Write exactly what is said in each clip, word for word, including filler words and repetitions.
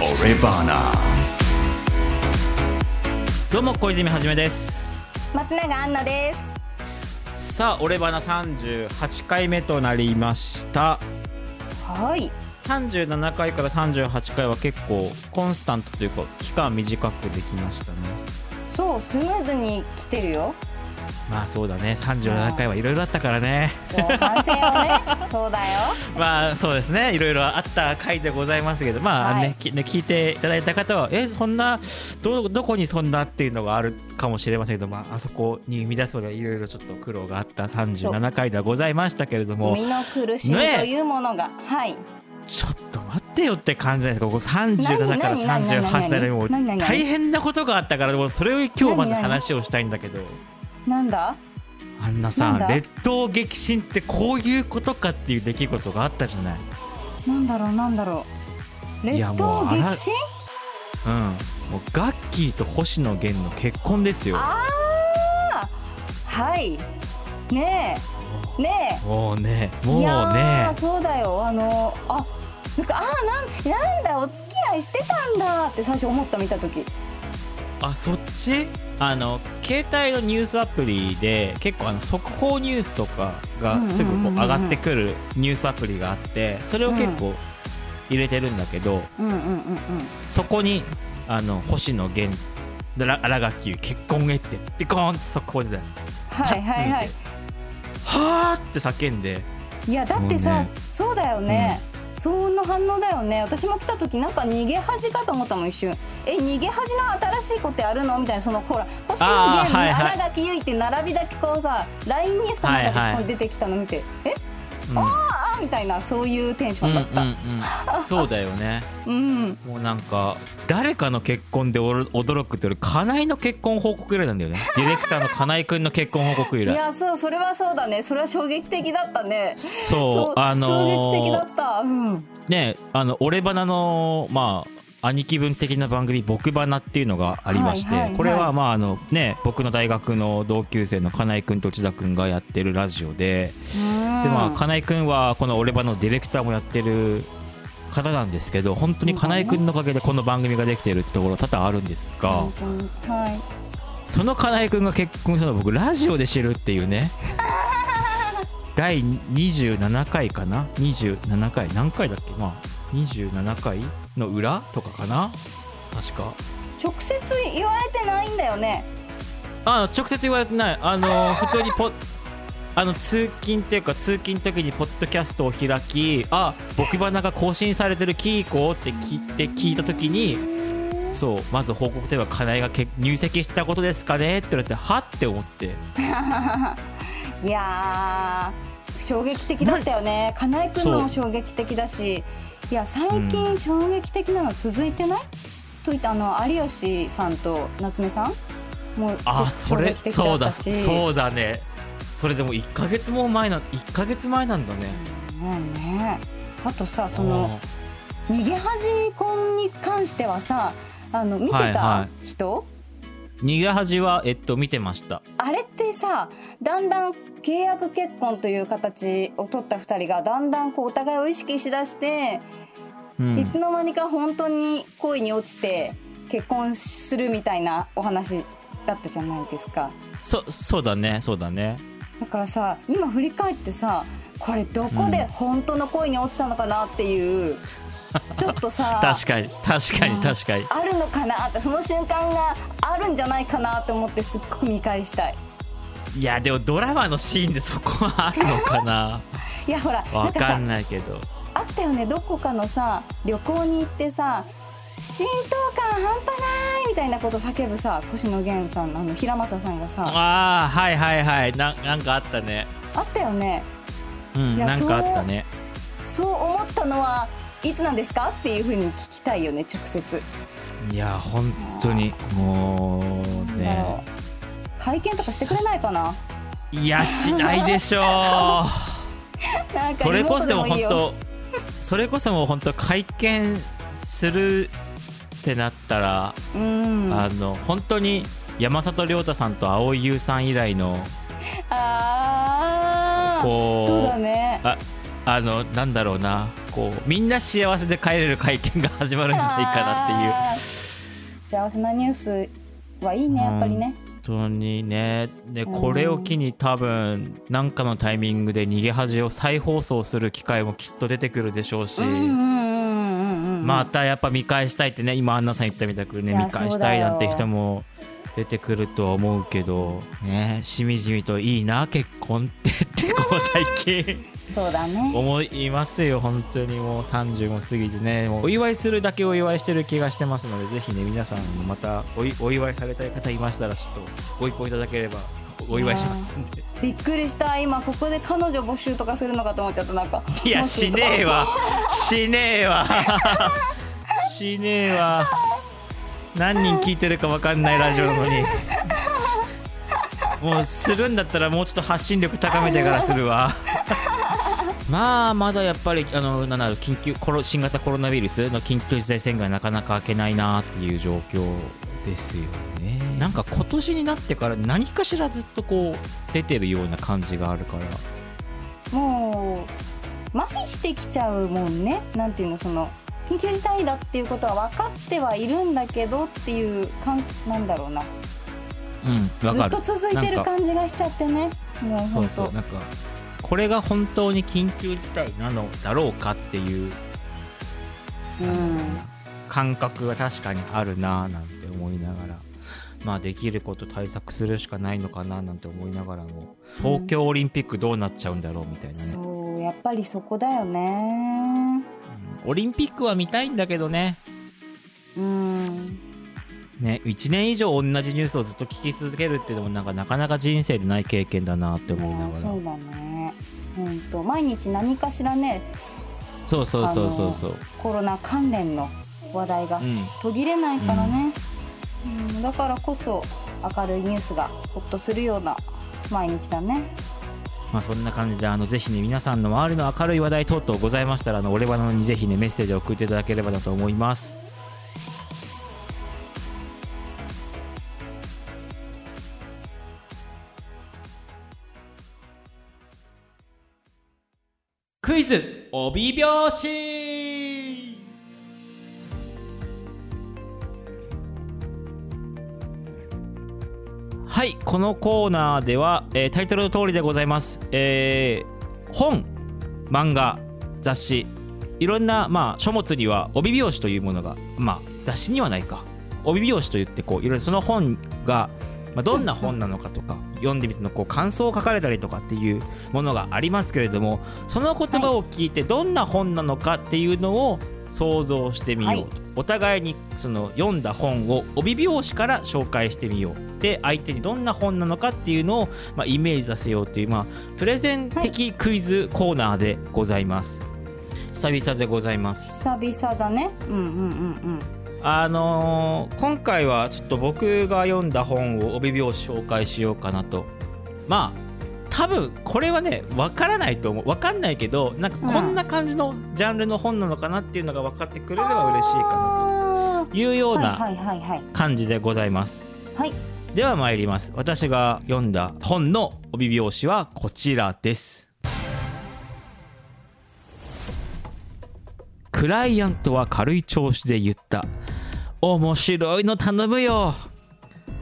俺バナ。どうも小泉はじめです。松永杏奈です。さあ俺バナさんじゅうはちかいめとなりました。はい、さんじゅうななかいからさんじゅうはちかいは結構コンスタントというか期間短くできましたね。そう、スムーズに来てるよ。まあそうだね、さんじゅうななかいはいろいろあったからね。そう、反省をね。そうだよ。まあそうですね、いろいろあった回でございますけど、まあね、はい、ね、聞いていただいた方はえそんな ど, どこにそんなっていうのがあるかもしれませんけど、まあ、あそこに生み出すのでいろいろちょっと苦労があったさんじゅうななかいではございましたけれども、身の苦しみというものが、ね、はい、ちょっと待ってよって感じないですか。ここさんじゅうななからさんじゅうはちだいでもう大変なことがあったから、もうそれを今日まず話をしたいんだけど。なんだあんなさん、列島激震ってこういうことかっていう出来事があったじゃない。なんだろうなんだろう、列島激震。 う, うんもうガッキーと星野源の結婚ですよ。ああ、はい、ねえねえ、もうねもうね、いやそうだよ、あのあなんかあ な, なんだお付き合いしてたんだって最初思った、見た時。あ、そっち。あの携帯のニュースアプリで結構あの速報ニュースとかがすぐこう上がってくるニュースアプリがあって、それを結構入れてるんだけど、そこにあの星野源新垣結婚へってピコーンって速報出たよ。はいはいはい、はーって叫んで。いやだってさ、ね、そうだよね、うん、そんな反応だよね。私も来た時なんか逃げ恥かと思ったもん一瞬。え、逃げ恥の新しい子ってあるのみたいな、そのほら星野源新垣結衣って並びだけこうさ、ラインにスカなんか出てきたの見て、はいはい、え、うん、ああみたいな、そういうテンションだった。うんうんうん、そうだよね。うん、もうなんか誰かの結婚で驚くってより、金井の結婚報告以来なんだよね。ディレクターの金井くんの結婚報告以来。いやそう、それはそうだね。それは衝撃的だったね。そう、そう、あのー、衝撃的だった。うん、ね、あの俺バナのまあ。兄貴分的な番組僕バナっていうのがありまして、はいはいはい、これはまああのね、僕の大学の同級生の金井くんと内田くんがやってるラジオで、でまあ金井くんはこの俺バナのディレクターもやってる方なんですけど、本当に金井くんのおかげでこの番組ができているところ多々あるんですが、はいはい、その金井くんが結婚したのを僕ラジオで知るっていうね。第にじゅうななかいかな、にじゅうななかい何回だっけ、まあにじゅうななかいの裏とかかな、確か。直接言われてないんだよね。あ、直接言われてない。あの普通にポあの通勤っていうか通勤の時にポッドキャストを開き、あ、僕バナが更新されてるキーコーって聞いて聞いた時に、そうまず報告といえば金井が入籍したことですかねって言われて、はって思って。いやー衝撃的だったよね。金井くんのも衝撃的だし。いや最近衝撃的なの続いてない、うん、といったあの有吉さんと夏目さんもう衝撃的だったし。そうだそうだね。それでもいっかげつも前な、いっかげつまえなんだね。うん、ね、あとさ、その逃げ恥婚に関してはさ、あの見てた人、はいはい、逃げ恥は、えっと、見てました。あれってさ、だんだん契約結婚という形を取ったふたりがだんだんこうお互いを意識しだして、うん、いつの間にか本当に恋に落ちて結婚するみたいなお話だったじゃないですか。 そ, そうだねそうだね。だからさ今振り返ってさ、これどこで本当の恋に落ちたのかなっていう、うんちょっとさ確かに確かに確かに、うん、あるのかなって、その瞬間があるんじゃないかなと思ってすっごく見返したい。いやでもドラマのシーンでそこはあるのかな。いやほら分かんないけどあったよね、どこかのさ旅行に行ってさ、浸透感半端ないみたいなこと叫ぶさ、星野源さん、あの平正さんがさあ、はいはいはい、 な, なんかあったねあったよね、うん、なんかあったね。そう思ったのはいつなんですかっていう風に聞きたいよね、直接。いや本当にもうね、会見とかしてくれないかな。いやしないでしょう。なんかリモートでもいいよ。それこそもう本当会見するってなったら、うん、あの本当に山里亮太さんと蒼井優さん以来の。あーこう、そうだね、ああのなんだろうな、こうみんな幸せで帰れる会見が始まるんじゃないかなっていう、幸せなニュースはいいね、やっぱりね、本当にね。でこれを機に多分何かのタイミングで逃げ恥を再放送する機会もきっと出てくるでしょうし、またやっぱ見返したいってね、今アンナさん言ったみたくね、見返したいなんて人も出てくるとは思うけどね、しみじみといいな結婚ってってこう最近そうだね思いますよ。本当にもうさんじゅうも過ぎてね、もうお祝いするだけお祝いしてる気がしてますので、ぜひね皆さんもまた お, お祝いされたい方いましたらちょっとご一報いただければお祝いしますんで。びっくりした、今ここで彼女募集とかするのかと思っちゃった。なんかいやしねえわしねえわしねえわ何人聞いてるか分かんないラジオなのにもうするんだったらもうちょっと発信力高めてからするわまあまだやっぱりあのなんだろう、緊急コロ新型コロナウイルスの緊急事態宣言がなかなか明けないなっていう状況ですよね。なんか今年になってから何かしらずっとこう出てるような感じがあるから、もう麻痺してきちゃうもんね。なんていうの、その緊急事態だっていうことは分かってはいるんだけどっていうかん、なんだろうな、うん、わかる。ずっと続いてる感じがしちゃってね。もう本当そうそう、なんかこれが本当に緊急事態なのだろうかっていう、うん、感覚が確かにあるななんて思いながら、まあできること対策するしかないのかななんて思いながらも、東京オリンピックどうなっちゃうんだろうみたいな、ね、うん、そうやっぱりそこだよね、うん、オリンピックは見たいんだけどね、うんね、いちねん以上同じニュースをずっと聞き続けるっていうのもなんかなかなか人生でない経験だなって思いながら、そうだね、うんと毎日何かしらね、そうそうそうそうそう、コロナ関連の話題が途切れないからね、うんうん、だからこそ明るいニュースがほっとするような毎日だね。まあ、そんな感じであのぜひね皆さんの周りの明るい話題等々ございましたら、あの俺ばなにぜひねメッセージを送っていただければなと思います。クイズ帯拍子。はい、このコーナーでは、えー、タイトルの通りでございます、えー、本、漫画、雑誌、いろんな、まあ、書物には帯拍子というものが、まあ、雑誌にはないか、帯拍子といってこういろいろその本が、まあ、どんな本なのかとか読んでみてのこう感想を書かれたりとかっていうものがありますけれども、その言葉を聞いてどんな本なのかっていうのを想像してみようと、はい、お互いにその読んだ本を帯拍子から紹介してみようで、相手にどんな本なのかっていうのをまあイメージさせようという、まあプレゼン的クイズコーナーでございます、はい、久々でございます。久々だね、うんうんうんうん。あのー、今回はちょっと僕が読んだ本を帯拍子紹介しようかなと。まあ多分これはね分からないと思う、分かんないけどなんかこんな感じのジャンルの本なのかなっていうのが分かってくれれば嬉しいかなというような感じでございます。では参ります。私が読んだ本の帯拍子はこちらです。クライアントは軽い調子で言った。面白いの頼むよ。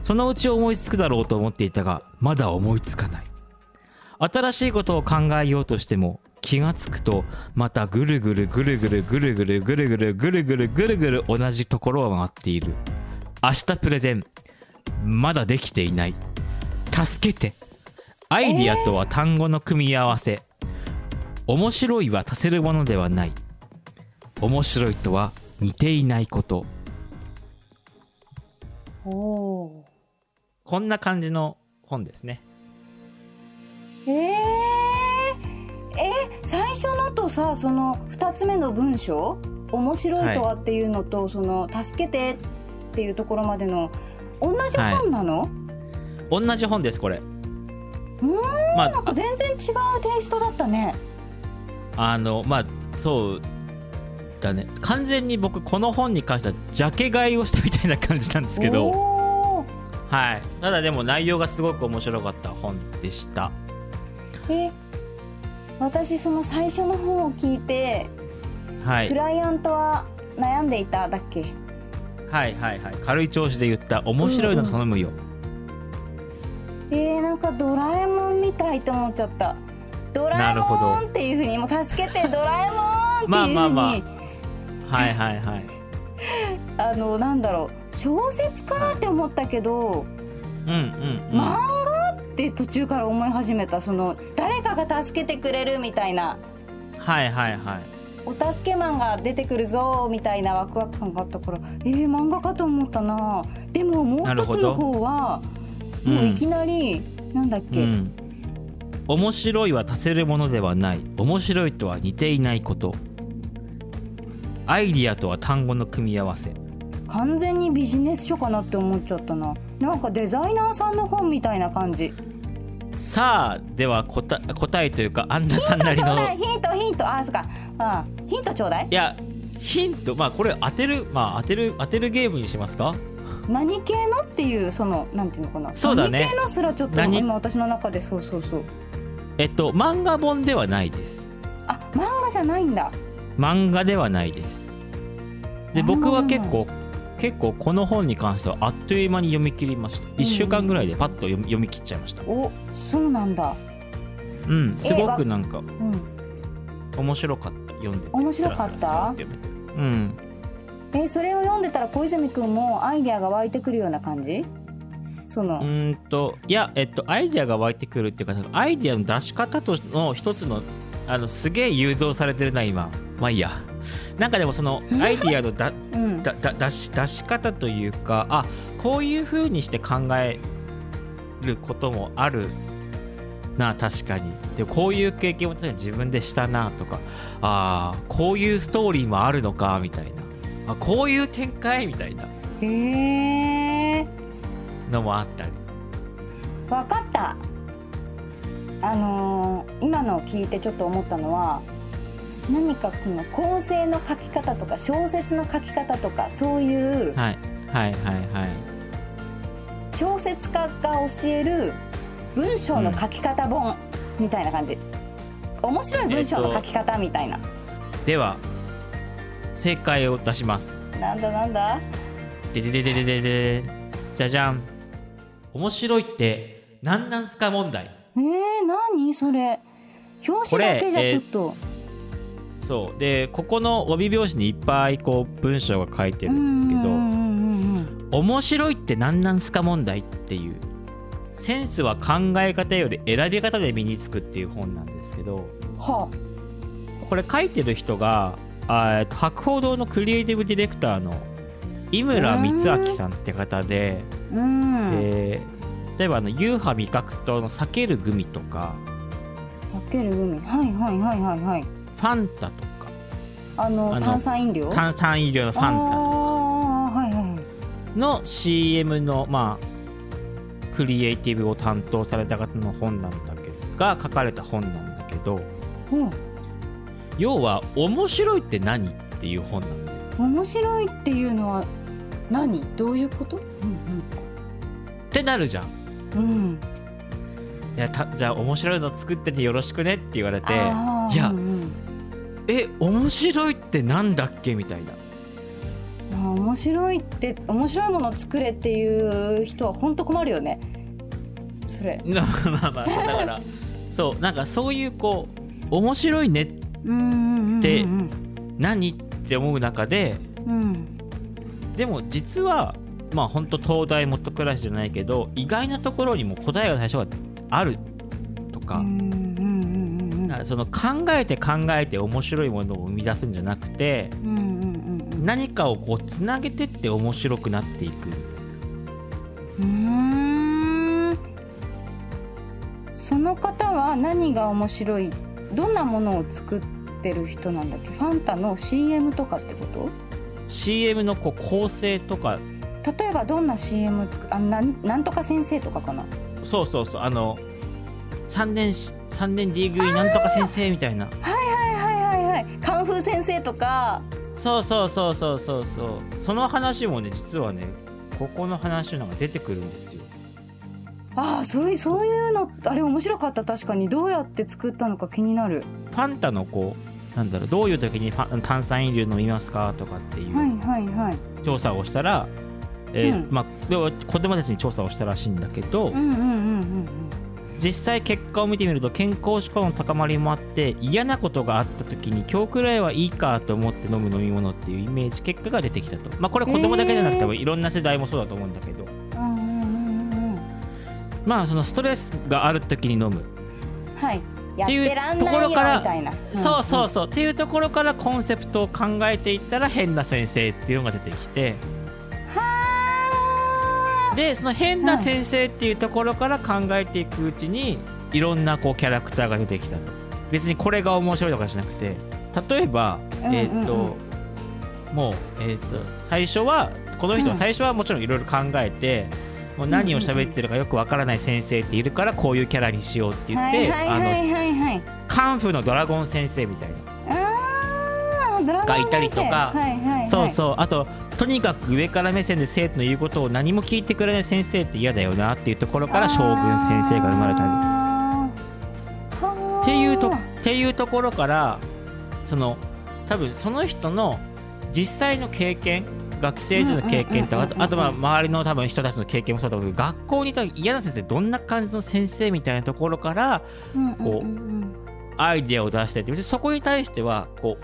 そのうち思いつくだろうと思っていたが、まだ思いつかない。新しいことを考えようとしても気がつくとまたぐるぐるぐるぐるぐるぐるぐるぐるぐるぐるぐるぐる同じところを回っている。明日プレゼン。まだできていない。助けて。アイディアとは単語の組み合わせ。面白いは足せるものではない。面白いとは似ていないこと。おこんな感じの本ですね。えー、え最初のとさ、そのふたつめの文章面白いとはっていうのと、はい、その助けてっていうところまでの同じ本なの、はい、同じ本ですこれ。うーん、まあ、なんか全然違うテイストだったね。あのまあそうだね、完全に僕この本に関してはジャケ買いをしたみたいな感じなんですけど、はい、ただでも内容がすごく面白かった本でした。え私その最初の方を聞いて、はい、クライアントは悩んでいただっけ。はいはいはい、軽い調子で言った面白いの頼むよ、うんうん、えー、なんかドラえもんみたいと思っちゃった。ドラえもんっていうふうに、もう助けてドラえもんっていうふうにまあまあまあはいはいはい、あのなんだろう、小説かなって思ったけど、うんうん、うん、漫画って途中から思い始めた。その誰かが助けてくれるみたいな、はいはいはい、お助けマンが出てくるぞみたいなワクワク感があったから、えー、漫画かと思ったな。でももう一つの方はもういきなり、うん、なんだっけ、うん、面白いは足せるものではない、面白いとは似ていないこと、アイディアとは単語の組み合わせ。完全にビジネス書かなって思っちゃったな。なんかデザイナーさんの本みたいな感じ。さあでは 答, 答えというかアンナさんなりのヒントヒント、あ、そっか、ああヒントちょうだい。いやヒント、まあこれ当てる、まあ当てる当てるゲームにしますか。何系のっていう、そのなんていうのかな、そうだね、何系のすらちょっと今私の中で、そうそうそう、えっと漫画本ではないです。あ、漫画じゃないんだ。漫画ではないです。で僕は結構結構この本に関してはあっという間に読み切りました。いっしゅうかんぐらいでパッと読み、読み切っちゃいました。お、そうなんだ。うん、すごくなんか、うん、面白かった。読んで面白かった。うん、え、それを読んでたら小泉くんもアイデアが湧いてくるような感じ。そのうんといや、えっと、アイデアが湧いてくるっていうか、アイデアの出し方との一つの、あのすげえ誘導されてるな今。まあいいや。なんかでもそのアイディアのだ、うん、だだ 出, し出し方というか、あ、こういう風にして考えることもあるな、確かに。でこういう経験も確かに自分でしたなとか、あ、こういうストーリーもあるのかみたいな、あ、こういう展開みたいなのもあったり。わかった。あのー、今のを聞いてちょっと思ったのは、何かこの構成の書き方とか小説の書き方とか、そういう、はいはいはいはい、小説家が教える文章の書き方本みたいな感じ、うん、面白い文章の書き方みたいな、えっと、では正解を出します。なんだなんだ、ででででででで、じゃじゃん。面白いって何なんすか問題。えー、何それ。表紙だけじゃちょっと、そうで、ここの帯表紙にいっぱいこう文章が書いてるんですけど、面白いって何なんすか問題っていう、センスは考え方より選び方で身につくっていう本なんですけど、はあ、これ書いてる人があ博報堂のクリエイティブディレクターの井村光明さんって方で、うん、で例えばあのユーハ味覚糖の避けるグミとか、避けるグミ、はいはいはいはいはい、ファンタとか、あのあの炭酸飲料炭酸飲料のファンタとか、はいはい、の シーエム の、まあ、クリエイティブを担当された方の本なんだけど、が書かれた本なんだけど、うん、要は面白いって何っていう本なんだよ。面白いっていうのは何、どういうこと、うんうん、ってなるじゃん、うん、いやたじゃあ面白いの作っててよろしくねって言われて、いや、うんうん、え、面白いってなんだっけみたいな。面白いって面白いものを作れっていう人は本当困るよねそれまあまあだからそう、なんかそういうこう面白いねって何って思う中で、うん、でも実はまあ本当東大元暮らしじゃないけど、意外なところにも答えが最初はあるとか、うん、その考えて考えて面白いものを生み出すんじゃなくて、うんうんうん、何かをこうつなげてって面白くなっていく。うーん、その方は何が面白い、どんなものを作ってる人なんだっけ。ファンタの シーエム とかってこと。 シーエム のこう構成とか、例えばどんな シーエム 作る、あ、な、なんとか先生とかかな。そうそうそう、あのさんねんさんねん D 組なんとか先生みたいな、はいはいはいはいはい、カンフー先生とか、そうそうそうそうそうそう、その話もね、実はね、ここの話の中出てくるんですよ。ああ、それそういうのあれ面白かった。確かにどうやって作ったのか気になる。ファンタのこうなんだろう、どういう時に炭酸飲料飲みますかとかっていう調査をしたら、えーうんまあ、子供たちに調査をしたらしいんだけど、実際結果を見てみると健康志向の高まりもあって、嫌なことがあった時に今日くらいはいいかと思って飲む飲み物っていうイメージ結果が出てきたと、まあ、これは子供だけじゃなくてもいろんな世代もそうだと思うんだけど、えーまあ、そのストレスがある時に飲む、はい、っていうところから、そうそうそうっていうところからコンセプトを考えていったら変な先生っていうのが出てきて、でその変な先生っていうところから考えていくうちにいろんなこうキャラクターが出てきたと。別にこれが面白いとかじゃなくて、例えばえっともうえっと最初はこの人は最初はもちろんいろいろ考えて、もう何を喋ってるかよくわからない先生っているからこういうキャラにしようって言って、あのカンフーのドラゴン先生みたいながいたりとか、そうそう、あととにかく上から目線で生徒の言うことを何も聞いてくれない先生って嫌だよなっていうところから将軍先生が生まれたりっていうと、っていうところから、その多分その人の実際の経験、学生時の経験とか、あとは周りの多分人たちの経験もそうだと思うけど、学校にいた嫌な先生どんな感じの先生みたいなところからこうアイデアを出してって、別にそこに対してはこう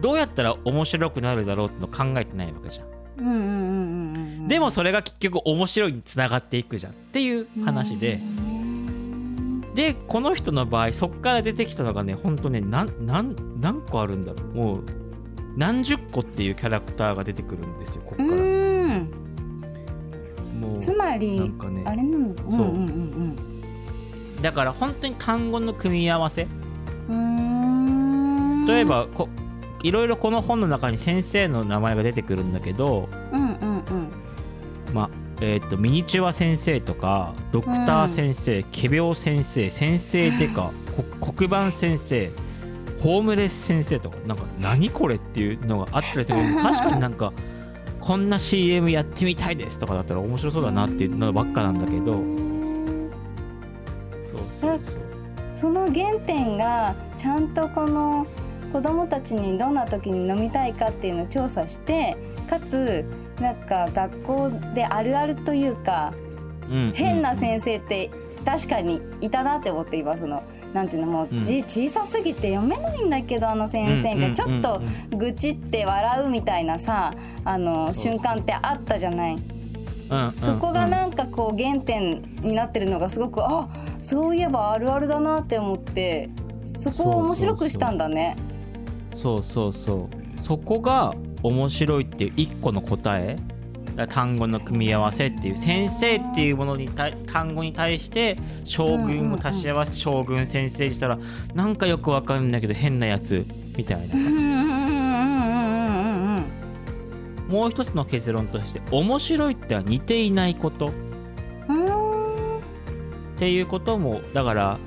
どうやったら面白くなるだろうっての考えてないわけじゃん。うんうんうんうん、でもそれが結局面白いにつながっていくじゃんっていう話で、でこの人の場合そっから出てきたのがね、本当ね、なんなん何個あるんだろう、もう何十個っていうキャラクターが出てくるんですよ、ここから。うん、もうつまりなんか、ね、あれなの、そう、うんうんうん、だから本当に単語の組み合わせ、うーん、例えばこいろいろこの本の中に先生の名前が出てくるんだけど、うんうんうん、まあえー、とミニチュア先生とかドクター先生、仮病先生、先生デカ、黒板先生、ホームレス先生とか、なんか何これっていうのがあったりして、確かになんかこんな シーエム やってみたいですとかだったら面白そうだなっていうのばっかなんだけど、そうそうそう、その原点がちゃんとこの子どもたちにどんな時に飲みたいかっていうのを調査して、かつなんか学校であるあるというか、うんうんうん、変な先生って確かにいたなって思って、今そのなんていうの、もう、うん、字小さすぎて読めないんだけどあの先生みたいな、ちょっと愚痴って笑うみたいなさ、あの瞬間ってあったじゃない。そこがなんかこう原点になってるのがすごく、あ、そういえばあるあるだなって思って、そこを面白くしたんだね。そうそうそう、そこが面白いっていう一個の答え、単語の組み合わせっていう先生っていうものにた単語に対して将軍を足し合わせて将軍先生にしたら、なんかよくわかんないけど変なやつみたいな。もう一つの結論として、面白いっては似ていないことっていうことも、だから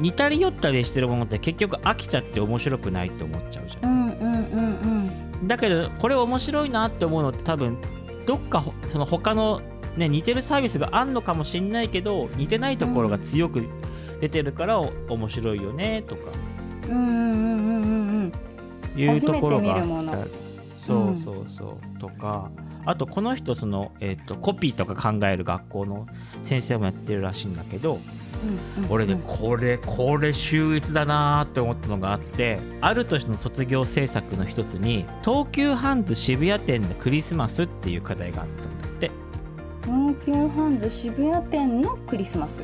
似たり寄ったりしてるものって結局飽きちゃって面白くないって思っちゃうじゃん。うんうんうんうん、だけどこれ面白いなって思うのって、多分どっかその他の、ね、似てるサービスがあんのかもしんないけど、似てないところが強く出てるから、うん、面白いよねとか、うんうんうんうん、いうところがあったり、そうそうそうとか、あとこの人その、えーと、コピーとか考える学校の先生もやってるらしいんだけど、うんうんうん、俺ね、これこれ秀逸だなって思ったのがあって、ある年の卒業制作の一つに東急ハンズ渋谷店のクリスマスっていう課題があったんだって。東急ハンズ渋谷店のクリスマス、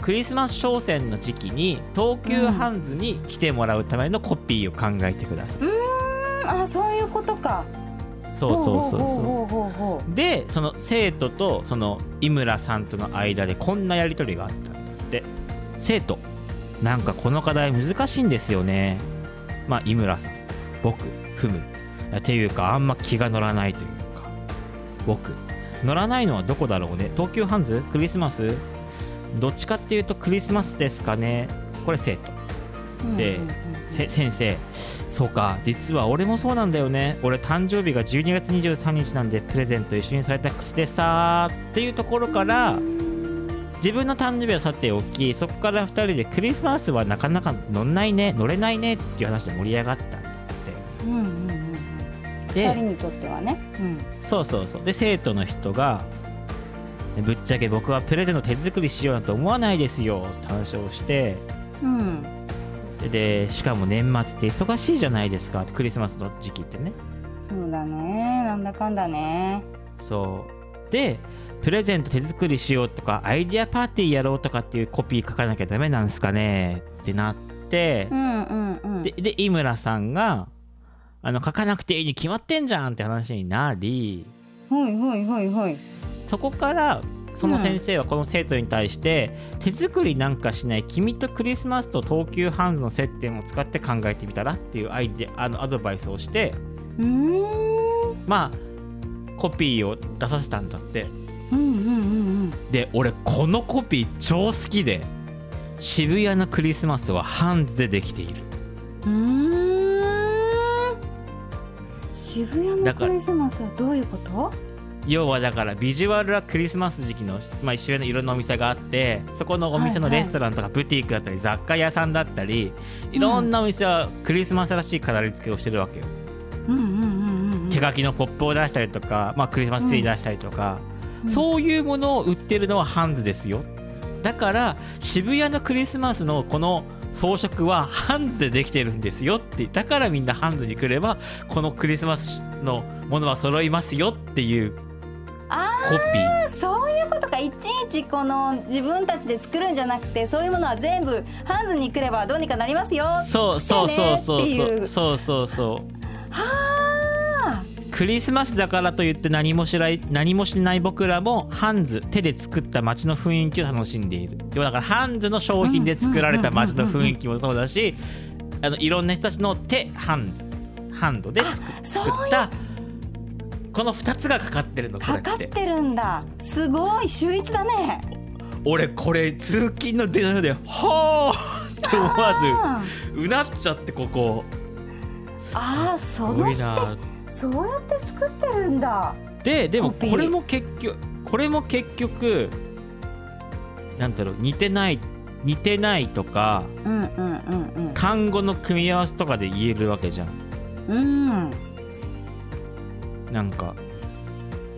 クリスマス商戦の時期に東急ハンズに来てもらうためのコピーを考えてください、うん、うーん、あ、そういうことか。そうそうそうそう。でその生徒とその井村さんとの間でこんなやり取りがあったんだって。生徒、なんかこの課題難しいんですよね。まあ井村さん、僕、ふむっていうか、あんま気が乗らないというか、僕乗らないのはどこだろうね。東急ハンズ、クリスマス、どっちかっていうとクリスマスですかね。これ生徒で、先生、そうか、実は俺もそうなんだよね。俺誕生日がじゅうにがつにじゅうさんにちなんで、プレゼント一緒にされた口でさーっていうところから、自分の誕生日はさておき、そこからふたりでクリスマスはなかなか乗んないね、乗れないねっていう話で盛り上がったんだって。うんうんうん。で、ふたりにとってはね。うん、そうそうそう。で、生徒の人が、ぶっちゃけ僕はプレゼント手作りしようなんて思わないですよって話をして、うん、でしかも年末って忙しいじゃないですか、クリスマスの時期ってね。そうだね、なんだかんだね。そうでプレゼント手作りしようとかアイディアパーティーやろうとかっていうコピー書かなきゃダメなんすかねってなって、うんうんうん、で, で井村さんがあの書かなくていいに決まってんじゃんって話になり、はいはいはいはい、そこからその先生はこの生徒に対して、うん、手作りなんかしない君とクリスマスと東急ハンズの接点を使って考えてみたらっていうアイデアのアドバイスをして、うーん、まあコピーを出させたんだって。うんうんうんうん。で俺このコピー超好きで、渋谷のクリスマスはハンズでできている。うーん、渋谷のクリスマスはどういうこと？要はだからビジュアルはクリスマス時期の、まあ、一緒にいろんなお店があって、そこのお店のレストランとかブティークだったり、はいはい、雑貨屋さんだったり、いろんなお店はクリスマスらしい飾り付けをしてるわけよ、うんうんうんうんうん、手書きのコップを出したりとか、まあ、クリスマスツリー出したりとか、うん、そういうものを売ってるのはハンズですよ。だから渋谷のクリスマスのこの装飾はハンズでできてるんですよって、だからみんなハンズに来ればこのクリスマスのものは揃いますよっていうコピー。そういうことか。いちいちこの自分たちで作るんじゃなくて、そういうものは全部ハンズに来ればどうにかなりますよ。そうそうそうそうそうそうそうそう。はあ。クリスマスだからといって何もしない何もしない僕らもハンズ、手で作った街の雰囲気を楽しんでいる。でもだからハンズの商品で作られた街の雰囲気もそうだし、あのいろんな人たちの手ハンズハンドで 作, 作った。このふたつがかかってるの。これってかかってるんだ。すごい秀逸だね。俺これ通勤の電車でほーって思わずうなっちゃって、ここあーその視点そうやって作ってるんだ。ででもこれも結局これも結局なんだろう、似てない似てないとか、うんうんうんうん、単語の組み合わせとかで言えるわけじゃん。うん、なんか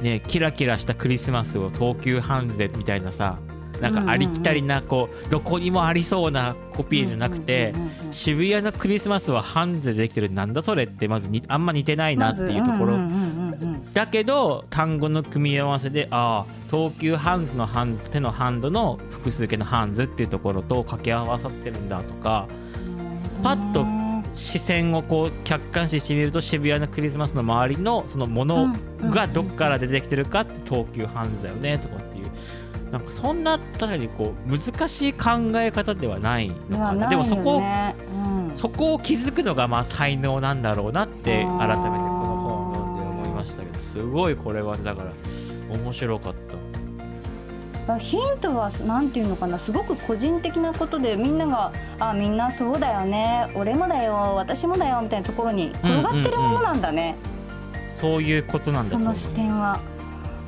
ね、キラキラしたクリスマスを東急ハンズでみたいなさ、なんかありきたりなこうどこにもありそうなコピーじゃなくて、渋谷のクリスマスはハンズでできてる、なんだそれってまずにあんま似てないなっていうところだけど、単語の組み合わせでああ東急ハンズのハンズと手のハンドの複数形のハンズっていうところと掛け合わさってるんだとか、パッと視線をこう客観視してみると、渋谷のクリスマスの周りのそのものがどこから出てきてるかって東急ハンズだよねとかっていう、なんかそんな確かにこう難しい考え方ではないのかな。でもそこを、うん、そこを気づくのがまあ才能なんだろうなって改めてこの本を読んで思いましたけど、すごいこれはだから面白かった。ヒントはなんていうのかな、すごく個人的なことで、みんながあみんなそうだよね、俺もだよ、私もだよみたいなところに転がってるものなんだね、うんうんうん、そういうことなんだと思います。その視点は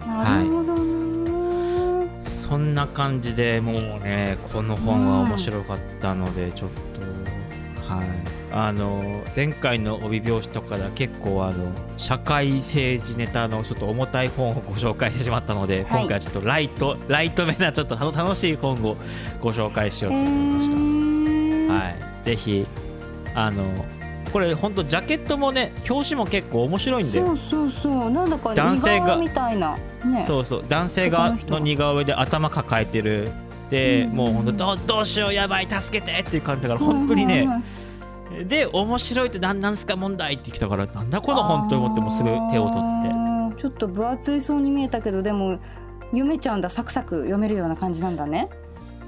なるほど、はい、そんな感じでもうね、この本は面白かったので、ちょっと、はい、あの前回の帯拍子とかで結構あの社会政治ネタのちょっと重たい本をご紹介してしまったので、はい、今回はちょっとライトライトめなちょっと楽しい本をご紹介しようと思いました、えーはい、ぜひあのこれ本当ジャケットもね、表紙も結構面白いんで、そうそうそうなんだか似顔みたいな、ね、そうそう男性がの似顔絵で頭抱えてるで、うん、もう本当 ど, どうしようやばい助けてっていう感じだから本当にね、うんうんうんで面白いって何なんすか問題ってきたから、なんだこの本と思ってもすぐ手を取って、ちょっと分厚いそうに見えたけど、でも読めちゃうんだ、サクサク読めるような感じなんだね。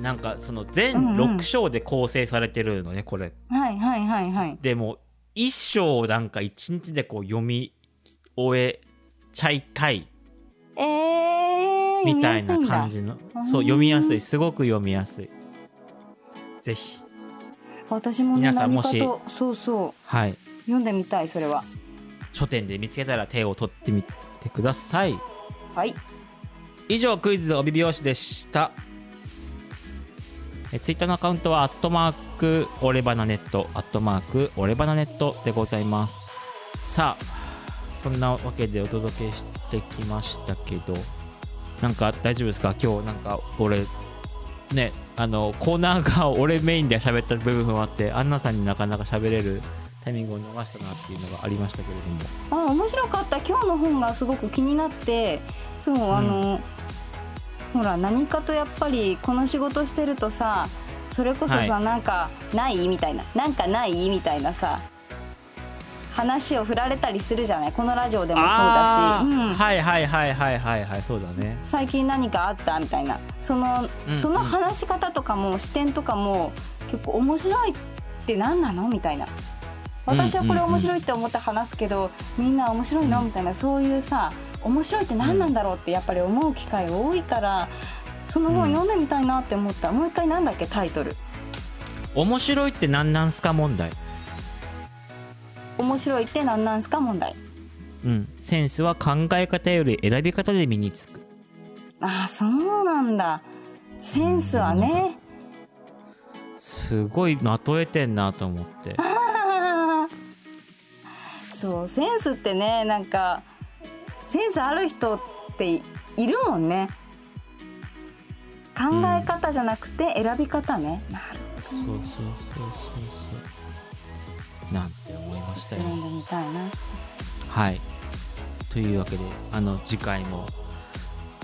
なんかその全ろく章で構成されてるのね、うんうん、これはいはいはいはい。でもいっ章をなんかいちにちでこう読み終えちゃいたい、えー、みたいな感じの、そう読みやすい、すごく読みやすい。ぜひ私も、ね、皆さんもしそうそう、はい、読んでみたい。それは書店で見つけたら手を取ってみてください。はい、以上クイズ帯拍子でした。ツイッターのアカウントはアットマークオレバナネットアットマークオレバナネットでございます。さあそんなわけでお届けしてきましたけど、なんか大丈夫ですか？今日なんか俺ね、あのコーナーが俺メインで喋った部分もあって、アンナさんになかなか喋れるタイミングを逃したなっていうのがありましたけれども、あ、面白かった。今日の本がすごく気になって、そう、うん、あのほら何かとやっぱりこの仕事してるとさ、それこそさ、はい、なんかないみたいな、なんかないみたいなさ話を振られたりするじゃない、このラジオでもそうだし、うん、はいはいはいはいはいはい、そうだね、最近何かあったみたいな、その、うんうん、その話し方とかも視点とかも結構面白いって何なのみたいな、私はこれ面白いって思って話すけど、うんうんうん、みんな面白いのみたいな、そういうさ面白いって何なんだろうってやっぱり思う機会多いから、その本読んでみたいなって思った、うん、もう一回なんだっけタイトル、面白いって何なんすか問題、面白いって何なんすか問題、うん、センスは考え方より選び方で身につく。ああ、そうなんだ、センスはね、すごいまとえてんなと思って。そう、センスってね、なんかセンスある人っているもんね。考え方じゃなくて選び方ね、うん、なるほど、ね、そうそうそうそうそうなんて思いましたよ。読んでみたいな。はい、というわけで、あの次回も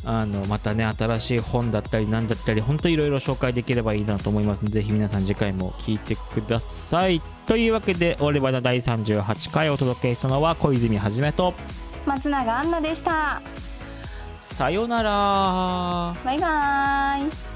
あのまたね、新しい本だったり何だったり、本当にいろいろ紹介できればいいなと思いますので、ぜひ皆さん次回も聞いてください。というわけで、オレバナだいさんじゅうはちかいお届けしたのは小泉はじめと松永杏奈でした。さよなら。バイバイ。